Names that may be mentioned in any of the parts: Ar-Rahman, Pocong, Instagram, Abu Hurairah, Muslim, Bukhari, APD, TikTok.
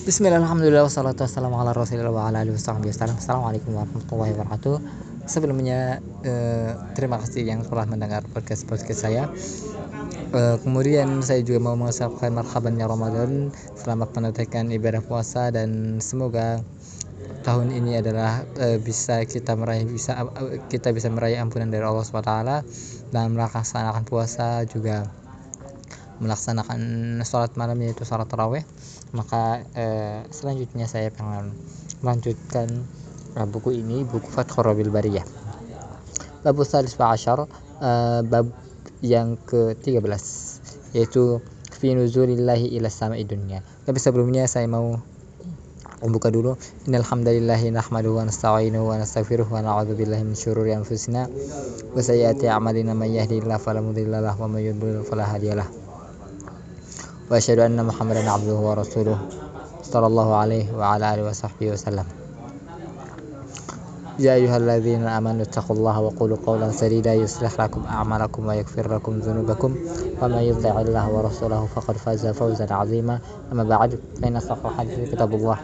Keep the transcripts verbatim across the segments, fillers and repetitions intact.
Bismillahirrahmanirrahim. Wassalatu wassalamu ala rasulillah wa ala alihi washabihi wasallam. Assalamualaikum warahmatullahi wabarakatuh. Sebelumnya eh, terima kasih yang telah mendengar podcast-podcast saya. eh, Kemudian saya juga mau mengucapkan marhaban ya Ramadan. Selamat menunaikan ibadah puasa dan semoga tahun ini adalah eh, bisa kita meraih bisa eh, kita bisa meraih ampunan dari Allah subhanahu wa taala dalam melaksanakan puasa, juga melaksanakan sholat malam yaitu sholat tarawih. Maka eh, selanjutnya saya pengen melanjutkan eh, buku ini, buku Fathul Bari ya. Bab salis wa asyar, eh, bab yang ke tiga belas yaitu fi nuzulillahi ila sama'i dunya. Tapi sebelumnya saya mau buka dulu. Innal hamdalillahi nahmaduhu wa nasta'inuhu wa nastaghfiruhu wa na'udzubillahi min syururi anfusina wa sayyiati a'malina may yahdihillahu fala mudilla lahu wa may yudlil fala hadiya lahu. Wa asyhadu anna Muhammadan abduhu wa rasuluh sallallahu alaihi wa ala alihi wa sahbihi wasallam. Ya ayyuhalladzina amanu taqullaha wa qulu qawlan sadida yuslih lakum a'malakum wa yaghfir lakum dhunubakum wa may yuti'illaha wa rasulahu faqad faza fawzan 'azima. Amma ba'du, fa inna asdaqal hadits kitabullah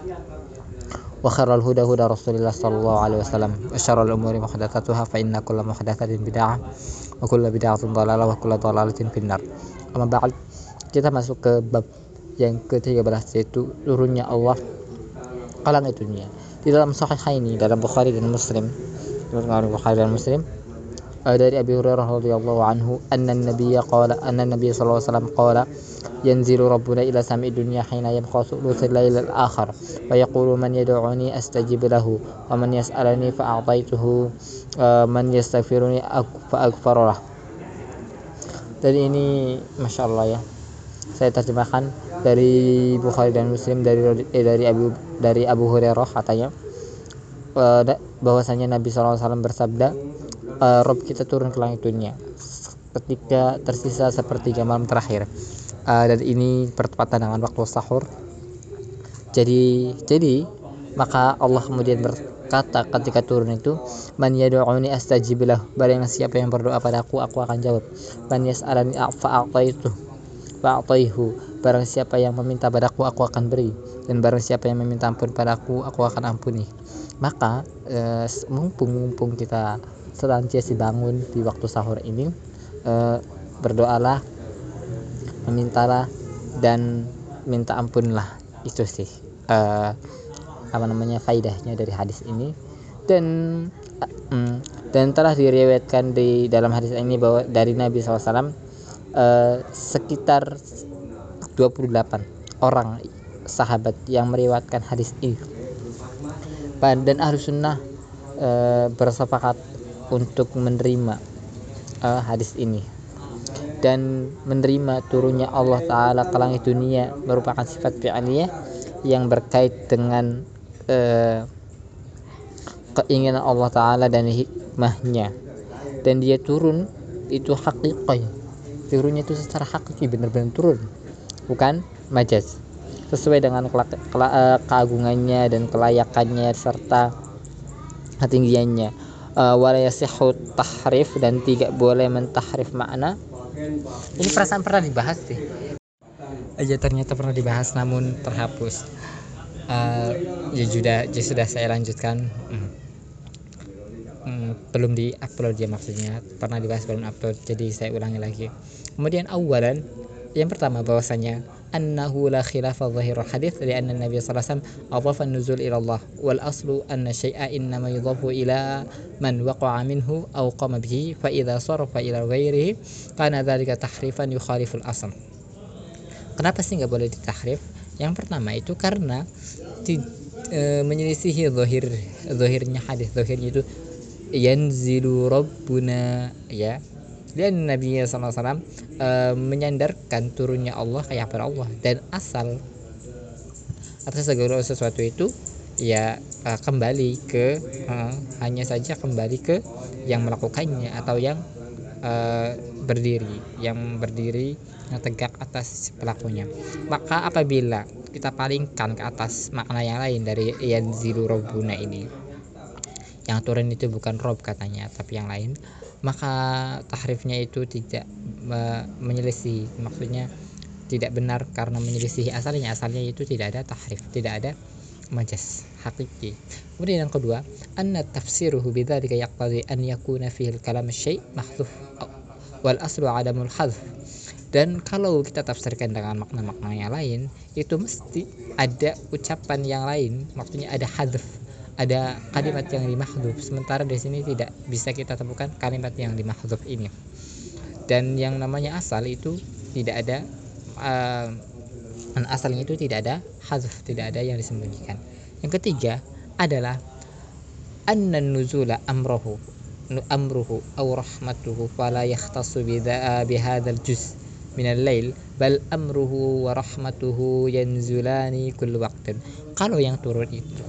wa khairal huda huda rasulillah sallallahu alaihi wasallam wa syarrul umuri muhdatsatuha fa inna kulla muhdatsatin bid'ah wa kullu bid'atin dhalalah wa kullu dhalalatin finnar. Amma ba'du, kita masuk ke bab yang ke tiga belas yaitu turunnya Allah kalangan dunia. Di dalam Sahihaini, dalam Bukhari dan Muslim, dalam Bukhari dan Muslim dari Abu Hurairah radhiyallahu anhu, anna an-nabiyya qala anna an-nabiy sallallahu alaihi wasallam qala yanzilu rabbuna ila sam'i dunya hina yabqasu al-lail al-akhir wa yaqulu man yad'uni astajib lahu wa man yas'alani fa a'taituhu man yastaghfiruni fa aghfir lahu. Jadi ini masyaallah ya, saya terjemahkan dari Bukhari dan Muslim dari eh, dari Abu dari Abu Hurairah katanya e, bahwasanya Nabi sallallahu alaihi wasallam bersabda, e, Rob kita turun ke langit dunia ketika tersisa sepertiga malam terakhir, e, dan ini bertepatan dengan waktu sahur. Jadi jadi maka Allah kemudian berkata ketika turun itu, man yad'uni astajib lahu, barang siapa yang berdoa padaku aku akan jawab, man yas'alani fa'ataitu fa'ataihu, barang siapa yang meminta padaku aku akan beri, dan barang siapa yang meminta ampun padaku aku akan ampuni. Maka eh, mumpung-mumpung kita senantiasa bangun di waktu sahur ini, eh, berdoalah, memintalah, dan minta ampunlah. Itu sih eh, apa namanya faedahnya dari hadis ini. Dan eh, dan telah diriwayatkan di dalam hadis ini bahwa dari Nabi sallallahu alaihi wasallam Uh, sekitar dua puluh delapan orang sahabat yang meriwayatkan hadis ini, dan ahlu sunnah uh, bersepakat untuk menerima uh, hadis ini. Dan menerima turunnya Allah Ta'ala ke langit dunia merupakan sifat fi'liyah yang berkait dengan uh, keinginan Allah Ta'ala dan hikmahnya, dan dia turun itu hakiki. Turunnya itu secara hakiki, benar-benar turun, bukan majaz, sesuai dengan kela- kela- keagungannya dan kelayakannya serta ketinggiannya. Wala yasihu tahrif, dan tidak boleh mentahrif makna. Ini perasaan pernah dibahas sih. Ya ternyata pernah dibahas namun terhapus. Uh, ya sudah, ya sudah saya lanjutkan. Hmm. Hmm, belum diupload ya, maksudnya pernah dibahas belum upload, jadi saya ulangi lagi. Kemudian awalan yang pertama bahwasanya annahu la khilafa zahirul hadits li'anna an-nabiy sallallahu alaihi wasallam adhafa an-nuzul ila Allah wal aslu anna syai'a innama yudhafu ila man waqa'a minhu aw qama bihi fa idza sarafa ila ghairihi kana dzalika tahrifan yukhalifu al-asl. Kenapa sih enggak boleh ditahrif? Yang pertama itu karena di, e, menyelisihi zahir zahirnya hadis. Zahirnya itu yanzilu rabbuna ya. Dan Nabi sallallahu alaihi wasallam menyandarkan turunnya Allah kayak pada Allah, dan asal atas segala sesuatu itu ya uh, kembali ke uh, hanya saja kembali ke yang melakukannya atau yang uh, berdiri, yang berdiri yang tegak atas pelakunya. Maka apabila kita palingkan ke atas makna yang lain dari yanzilu rabbuna ini, yang turun itu bukan Rob katanya tapi yang lain, maka tahrifnya itu tidak me- menyelisih, maksudnya tidak benar karena menyelisihi asalnya. Asalnya itu tidak ada tahrif, tidak ada majas hakiki. Kemudian yang kedua, anna tafsiruhu bidzalika yaqtadi an yakuna fihi al-kalam asy-syai' mahdhuf wal aslu 'adamul hadf. Dan kalau kita tafsirkan dengan makna-makna yang lain, itu mesti ada ucapan yang lain, maksudnya ada hadf, ada kalimat yang dimahdzuf. Sementara di sini tidak bisa kita temukan kalimat yang dimahdzuf ini. Dan yang namanya asal itu tidak ada uh, asalnya itu tidak ada hadzuf, tidak ada yang disembunyikan. Yang ketiga adalah anna nuzula amruhu amruhu aw rahmatuhu fala yahtassu bi hadzal juz' min al-lail bal amruhu wa rahmatuhu yanzulani kull waqtin. Kalau yang turun itu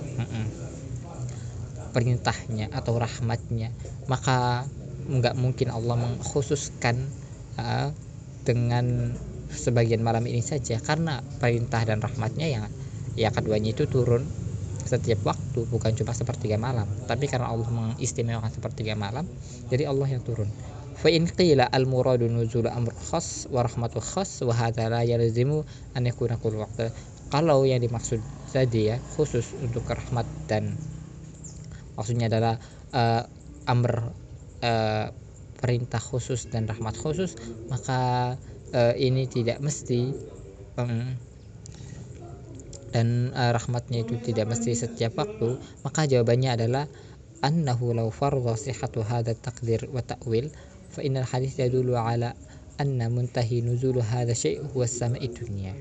perintahnya atau rahmatnya, maka enggak mungkin Allah mengkhususkan uh, dengan sebagian malam ini saja, karena perintah dan rahmatnya yang ya keduanya itu turun setiap waktu, bukan cuma sepertiga malam, tapi karena Allah mengistimewakan sepertiga malam, jadi Allah yang turun. Fa in qila al muradu nuzul amr khas wa rahmatu khas wa hadza la yalzimu an yakuna kull waqt. Kalau yang dimaksud tadi ya khusus untuk rahmat dan maksudnya adalah uh, amr uh, perintah khusus dan rahmat khusus, maka uh, ini tidak mesti um, dan uh, rahmatnya itu tidak mesti setiap waktu. Maka jawabannya adalah annahu law farza sihhatu hadha taqdir wa ta'wil fa innal hadits yadullu ala anna muntahi nuzul hadha syai' huwa as-sama'i dunya.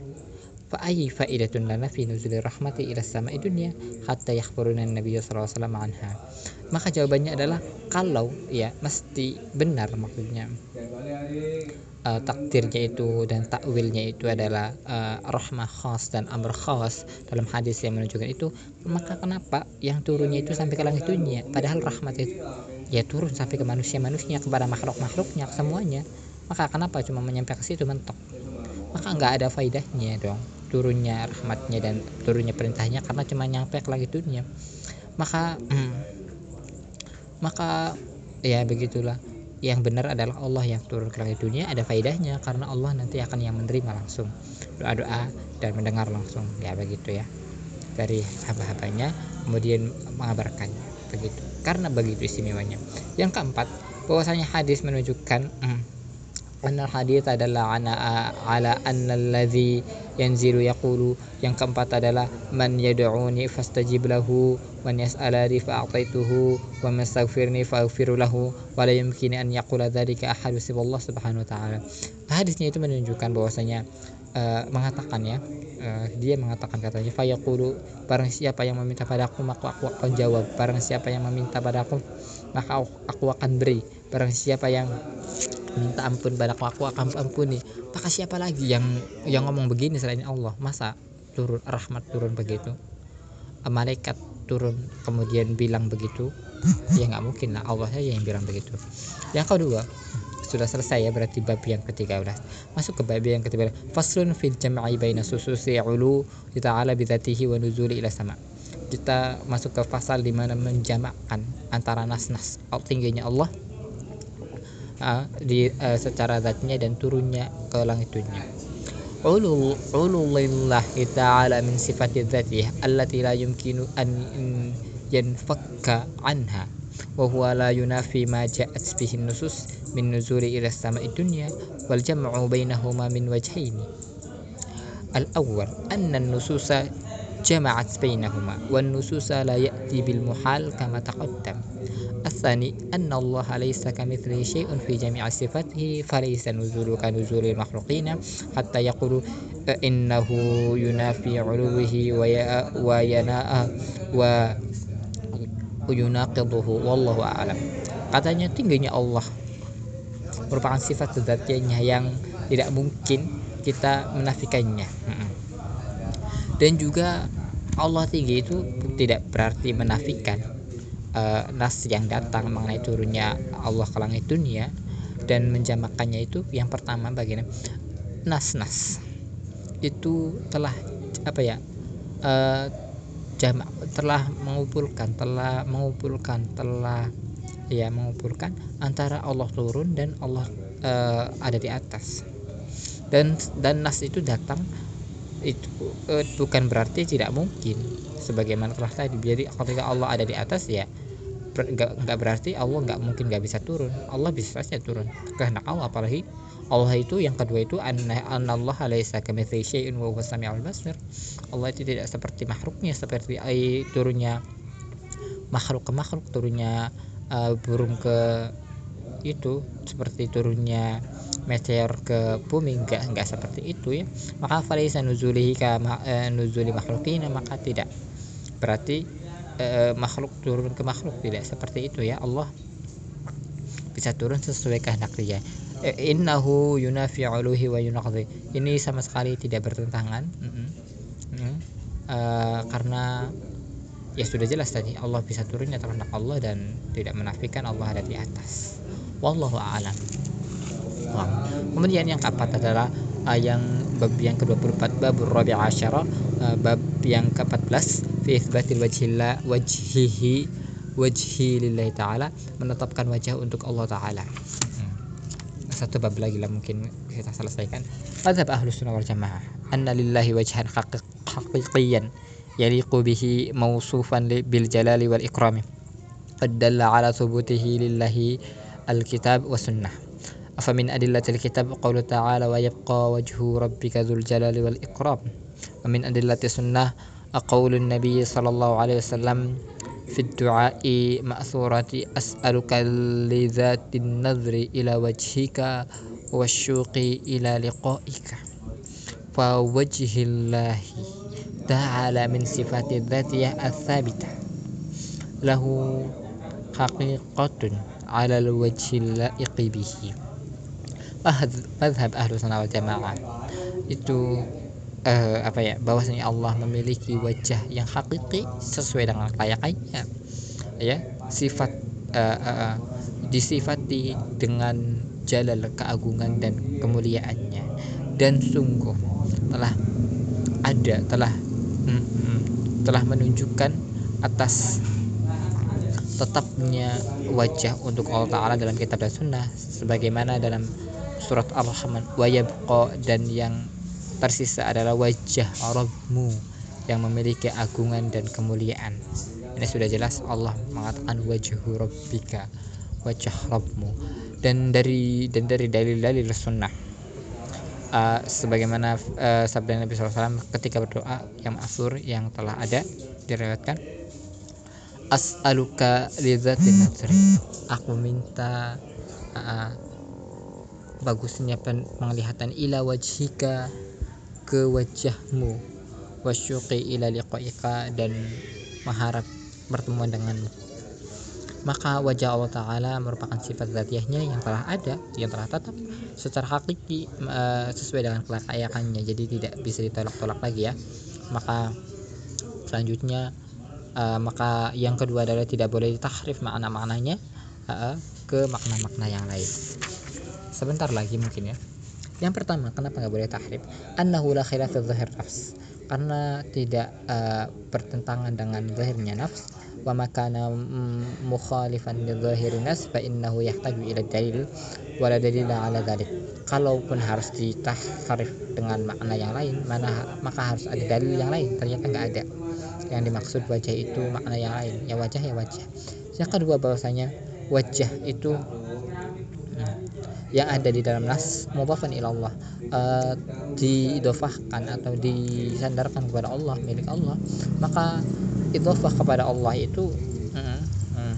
Fa ayyi fa'idatun lana fi nuzul rahmati ila as-sama'i dunya hatta yakhbaruna an-nabiy sallallahu alaihi wasallam anha. Maka jawabannya adalah kalau ya mesti benar, maksudnya uh, takdirnya itu dan takwilnya itu adalah uh, rahmah khas dan amr khas dalam hadis yang menunjukkan itu, maka kenapa yang turunnya itu sampai ke langit dunia, padahal rahmat itu ya turun sampai ke manusia-manusia, kepada makhluk-makhluknya semuanya, maka kenapa cuma menyampe ke situ mentok? Maka nggak ada faidahnya dong turunnya rahmatnya dan turunnya perintahnya, karena cuma nyampe ke langit dunia. Maka mm, maka ya begitulah, yang benar adalah Allah yang turun ke langit dunia, ada faedahnya karena Allah nanti akan yang menerima langsung doa-doa dan mendengar langsung, ya begitu ya, dari hamba-hambanya kemudian mengabarkannya begitu, karena begitu istimewanya. Yang keempat, bahwasanya hadis menunjukkan anal hadits adalah ana ala annalladzi yanzilu yaqulu. Yang keempat adalah man yad'uni fastajib lahu, man yas'alani fa'ataituhu, wa man yastaghfirni fa'ghfiru lahu, wa la yumkinu an yaqula dzalika ahadun siballah subhanahu wa ta'ala. Hadisnya itu menunjukkan bahwasanya uh, mengatakan ya uh, dia mengatakan katanya fa yaqulu, barang siapa yang meminta padaku maka aku akan jawab, barang siapa yang meminta padaku maka aku akan beri, barang siapa yang minta ampun padaku aku akan ampuni. Maka siapa lagi yang yang ngomong begini selain Allah? Masa turun rahmat turun begitu, malaikat turun kemudian bilang begitu, ya nggak mungkin lah, Allah saja yang bilang begitu. Yang kedua, sudah selesai ya berarti bab yang ketiga belas, masuk ke bab yang ketiga belas, faslun fil jam'i baina sususi ulu ta'ala bi dzatihi wa nuzuli ila sama. Kita masuk ke pasal di mana menjamakkan antara nas-nas tingginya Allah uh, di uh, secara zatnya dan turunnya ke langit dunia. Ulu ululillahi ta'ala min sifati dzatihi allati la yumkinu an yanfakka anha wa huwa la yunafi ma ja'at bihi nusus min nuzuli ila as-sama'i dunya wal jam'u bainahuma min wajhaini. Al-awwal anna an-nususa jama'at bainahuma wan nususa la ya'ti bil muhal kama taqaddam. Al-thani anna Allah laysa kamithlihi syai'un fi jami'i sifatihi falaysa nuzulu ka nuzulil makhluqina hatta yaqulu innahu yunafi 'uluwihi wa yana'a wa yunaqiduhu wallahu a'lam. Katanya tingginya Allah merupakan sifat zatnya yang tidak mungkin kita menafikannya, dan juga Allah tinggi itu tidak berarti menafikan Uh, nas yang datang mengenai turunnya Allah ke langit dunia dan menjamakannya. Itu yang pertama, bagian nas-nas itu telah apa ya uh, jamak, telah mengumpulkan telah mengumpulkan telah ya mengumpulkan antara Allah turun dan Allah uh, ada di atas. dan dan nas itu datang itu eh, bukan berarti tidak mungkin, sebagaimana telah tadi. Jadi ketika Allah ada di atas, ya nggak berarti Allah nggak mungkin nggak bisa turun. Allah bisa saja turun kehendak Allah, apalagi Allah itu yang kedua itu anallah alaihsa kamitsli syai'un wa huwa samiul basir. Allah itu tidak seperti makhluknya, seperti ay, turunnya makhluk ke makhluk, turunnya uh, burung ke itu, seperti turunnya meteor ke bumi, enggak enggak seperti itu ya. Maka falaisa nuzulihi kama nuzuli makhluqina, maka tidak berarti uh, makhluk turun ke makhluk, tidak seperti itu ya. Allah bisa turun sesuai kehendak Dia. Innahu yunafi uluhi wa yunaqdhi, ini sama sekali tidak bertentangan. Mm-hmm. Mm-hmm. Uh, karena ya sudah jelas tadi, Allah bisa turunnya karena Allah, dan tidak menafikan Allah ada di atas. Wallahu a'lam. Wow. Kemudian yang keempat adalah uh, yang bab yang ke dua puluh empat, babur rabi' asyara, uh, bab yang ke empat belas, fi itsbatil wajhillah wajhihi wajhi lillahi ta'ala, menetapkan wajah untuk Allah ta'ala. Satu bab lagi lah mungkin kita selesaikan. Mazhab ahlus sunnah wal jamaah anna lillahi wajhan haqiqiyan yaliqu bihi mawsufan bil jalali wal ikrami qad dalla ala thubutihi lillahi al kitab wa sunnah. Afa min adillatil kitab qawlu ta'ala wa yabqa wajhu rabbika dzul jalali wal ikram, wa min adillatis sunnah qawlun nabiy sallallahu alaihi wasallam في الدعاء مأثورة أسألك لذات النظر إلى وجهك والشوق إلى لقائك. فوجه الله تعالى من صفات الذاتية الثابتة له حقيقة على الوجه اللائق به. مذهب أهل السنة والجماعة itu Uh, apa ya, bahwasanya Allah memiliki wajah yang hakiki sesuai dengan kelayakannya ya, sifat uh, uh, disifati dengan jalal keagungan dan kemuliaannya, dan sungguh telah ada telah mm, mm, telah menunjukkan atas tetapnya wajah untuk Allah Ta'ala dalam kitab dan sunnah, sebagaimana dalam surat Ar-Rahman, wa yabqa, dan yang tersisa adalah wajah Rabbmu yang memiliki agungan dan kemuliaan. Ini sudah jelas Allah mengatakan wajhu Rabbika, wajah Rabbmu, dan dari dan dari dalil-dalil sunnah. Uh, sebagaimana uh, sabda Nabi sallallahu alaihi wasallam ketika berdoa yang ma'thur yang telah ada diriwayatkan, as'aluka lidzatin nazri, aku minta uh, bagusnya pen- penglihatan, ila wajhika, ke wajahmu, wasyuqi ila liqaika, dan mengharap pertemuan denganmu. Maka wajah Allah Ta'ala merupakan sifat zatiyahnya yang telah ada, yang telah tetap secara hakiki uh, sesuai dengan kelayakannya, jadi tidak bisa ditolak-tolak lagi ya. Maka selanjutnya uh, maka yang kedua adalah tidak boleh ditahrif makna-maknanya uh, ke makna-makna yang lain. Sebentar lagi mungkin ya. Yang pertama, kenapa nggak boleh tahrif? Annahu la khilaf fi dhahir nafs, karena tidak uh, bertentangan dengan zahirnya nafs. Wa makana mukhalifan li dhahir nafs fa innahu yahtaju ila dalil wa la dalila ala dhalik. Kalaupun harus ditahrif dengan makna yang lain, mana maka harus ada dalil yang lain. Ternyata nggak ada. Yang dimaksud wajah itu makna yang lain. Ya wajah ya wajah. Yang kedua, bahwasanya wajah itu yang ada di dalam nas mudhafan ilallah, uh, diidhofahkan atau disandarkan kepada Allah, milik Allah. Maka idhofah kepada Allah itu uh, uh,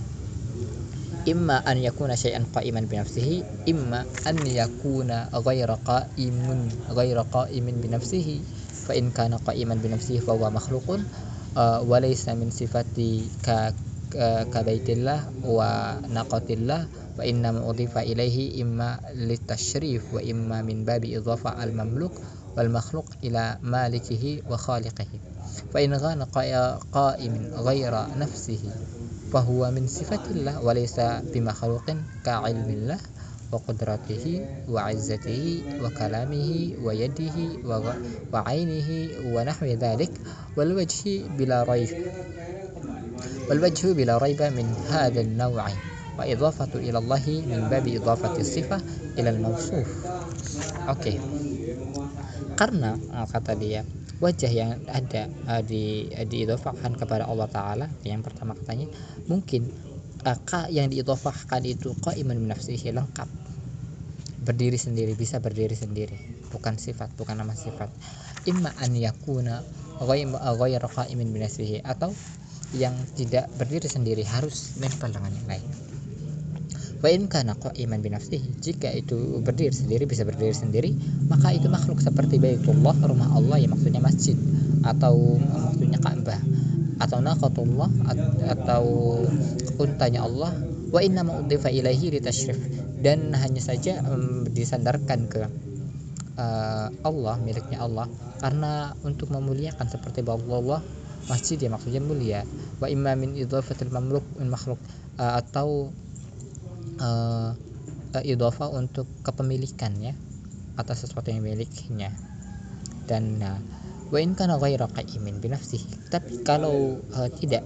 imma an yakuna syai'an qa'iman binafsihi, imma an yakuna ghayra qa'imun ghayra qa'imin binafsihi, fa in kana qa'iman binafsihi fa huwa makhluqun uh, wa laysa min sifati ka ka baitillah wa naqatillah, wa inna ma udhifa ilaihi imma litashrif wa imma min babi idhafa al mamluk wal makhluq ila malikihi wa khaliqihi. Fa in ghana qa'imin ghaira nafsihi fa huwa min sifatillah wa laysa bi makhluqin ka ilmillah wa qudratihi wa izzatihi wa kalamihi wa yadihi wa wa ainihi wa nahwi dhalik. Wal wajhi bila raib, wal wajhu bila raiba min hadzal naw'i, wa idhafatu ila Allah min babi idhafati sifah ilal mawsuf. Oke. Okay. Karena kata dia wajah yang ada uh, di diidhofahkan kepada Allah Taala, yang pertama katanya mungkin uh, ka yang diidhofahkan itu qaiman min nafsihi, lengkap, berdiri sendiri, bisa berdiri sendiri, bukan sifat, bukan nama sifat. Imma an yakuna ghayra qaimin min nafsihi, atau yang tidak berdiri sendiri, harus nempel dengan yang lain. Wa in kana qa'iman bi nafsihi, jika itu berdiri sendiri, bisa berdiri sendiri, maka itu makhluk seperti Baitullah, rumah Allah, yang maksudnya masjid, atau maksudnya Ka'bah, atau naqatullah, atau untanya Allah. Wa inna ma udhifa ilaihi litashrif, dan hanya saja um, disandarkan ke uh, Allah, miliknya Allah, karena untuk memuliakan seperti Baitullah, masjid, dia maksudnya mulia. Wa imma min idhafatil mamluk min makhluk, uh, atau Uh, idhofah untuk kepemilikannya atas sesuatu yang miliknya. Dan wa in kana ghayra qa'imin bi nafsihi, tapi kalau uh, tidak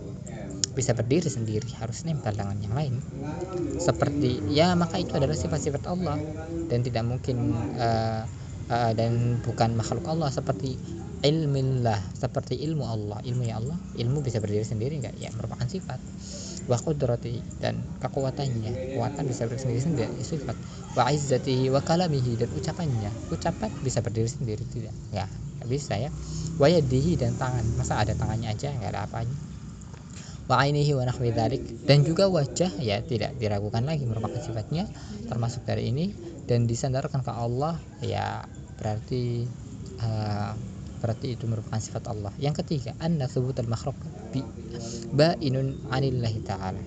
bisa berdiri sendiri, harus nempel dengan yang lain, seperti ya maka itu adalah sifat-sifat Allah, dan tidak mungkin uh, uh, dan bukan makhluk Allah, seperti ilmillah, seperti ilmu Allah, ilmu ya Allah, ilmu bisa berdiri sendiri enggak, ya merupakan sifat. Wa qudrati, dan kekuatannya, kekuatan bisa berdiri sendiri, sifat. Wa izzatihi wa kalamihi, dan ucapannya, ucapan bisa berdiri sendiri, tidak, ya nggak bisa ya. Wa yadihi, dan tangan, masa ada tangannya aja nggak ada apanya. Wa ainihi wa nahwi dzalik, dan juga wajah, ya tidak diragukan lagi merupakan sifatnya, termasuk dari ini, dan disandarkan ke Allah, ya berarti uh, berarti itu merupakan sifat Allah. Yang ketiga, anna thubutul makhluk bi ba'inun 'anillahi ta'ala.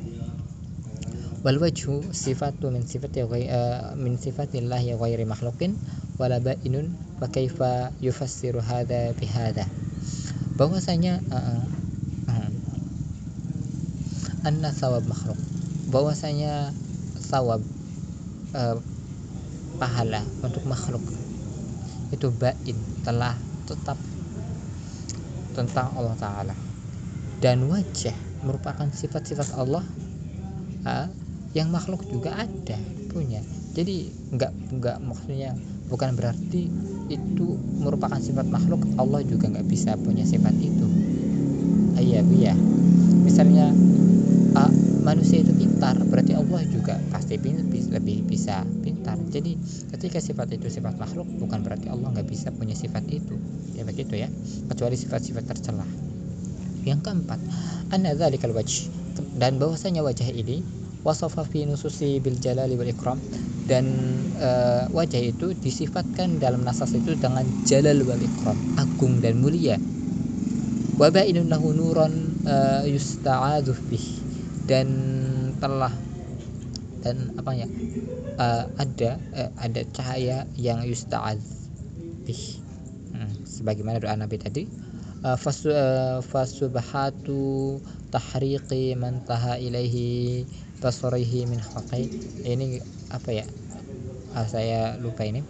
Wal wajhu sifatu min sifati uh, min sifatillahi ghairi makhluqin wala ba'inun, fa kaifa yufassiru hadza bi hadza. Bahwasanya uh, uh, anna thawab makhluk, bahwasanya thawab uh, pahala untuk makhluk itu ba'in, telah tetap tentang Allah Ta'ala, dan wajah merupakan sifat-sifat Allah ha, yang makhluk juga ada punya. Jadi enggak, enggak maksudnya bukan berarti itu merupakan sifat makhluk, Allah juga enggak bisa punya sifat itu. Iya, iya. Misalnya ha, manusia itu pintar, berarti Allah juga pasti lebih bisa pintar. Jadi ketika sifat itu sifat makhluk, bukan berarti Allah enggak bisa punya sifat itu. Ya begitu ya, kecuali sifat-sifat tercela. Yang keempat, anna dzalikal wajh, dan bahwasanya wajah ini wasafa fi nususi bil jalali wal ikram, dan uh, wajah itu disifatkan dalam nasas itu dengan jalal wal ikram, agung dan mulia. Wa ba'inun lahu nuran uh, yusta'adhu bih, dan telah dan apa ya uh, ada uh, ada cahaya yang yusta'adhu bih, hmm, sebagaimana doa Nabi tadi. Fasubhatu tahriqi man taha ilaihi basarihi min khaqi. Ini apa ya, saya lupa ini,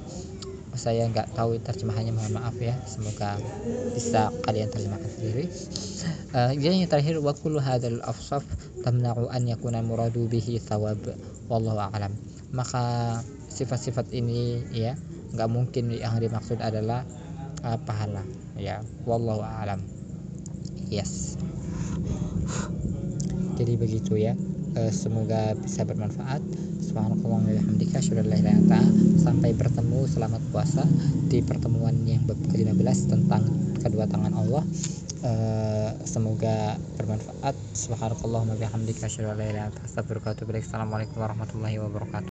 saya nggak tahu terjemahannya, mohon maaf ya, semoga bisa kalian terjemahkan sendiri. Yang terakhir, wa kullu hadzal afsaf tamna'u an yakuna muradu bihi thawab, wallahu a'lam. Maka sifat-sifat ini ya nggak mungkin yang dimaksud adalah uh, pahala. Ya, wallahu a'lam. Yes. Jadi begitu ya. E, semoga bisa bermanfaat. Subhanallahu wa bihamdika, syukurlah la ilaha. Sampai bertemu, selamat puasa di pertemuan yang ke lima belas tentang kedua tangan Allah. E, semoga bermanfaat. Subhanallahu wa bihamdika, syukurlah la ilaha. Assalamualaikum warahmatullahi wabarakatuh.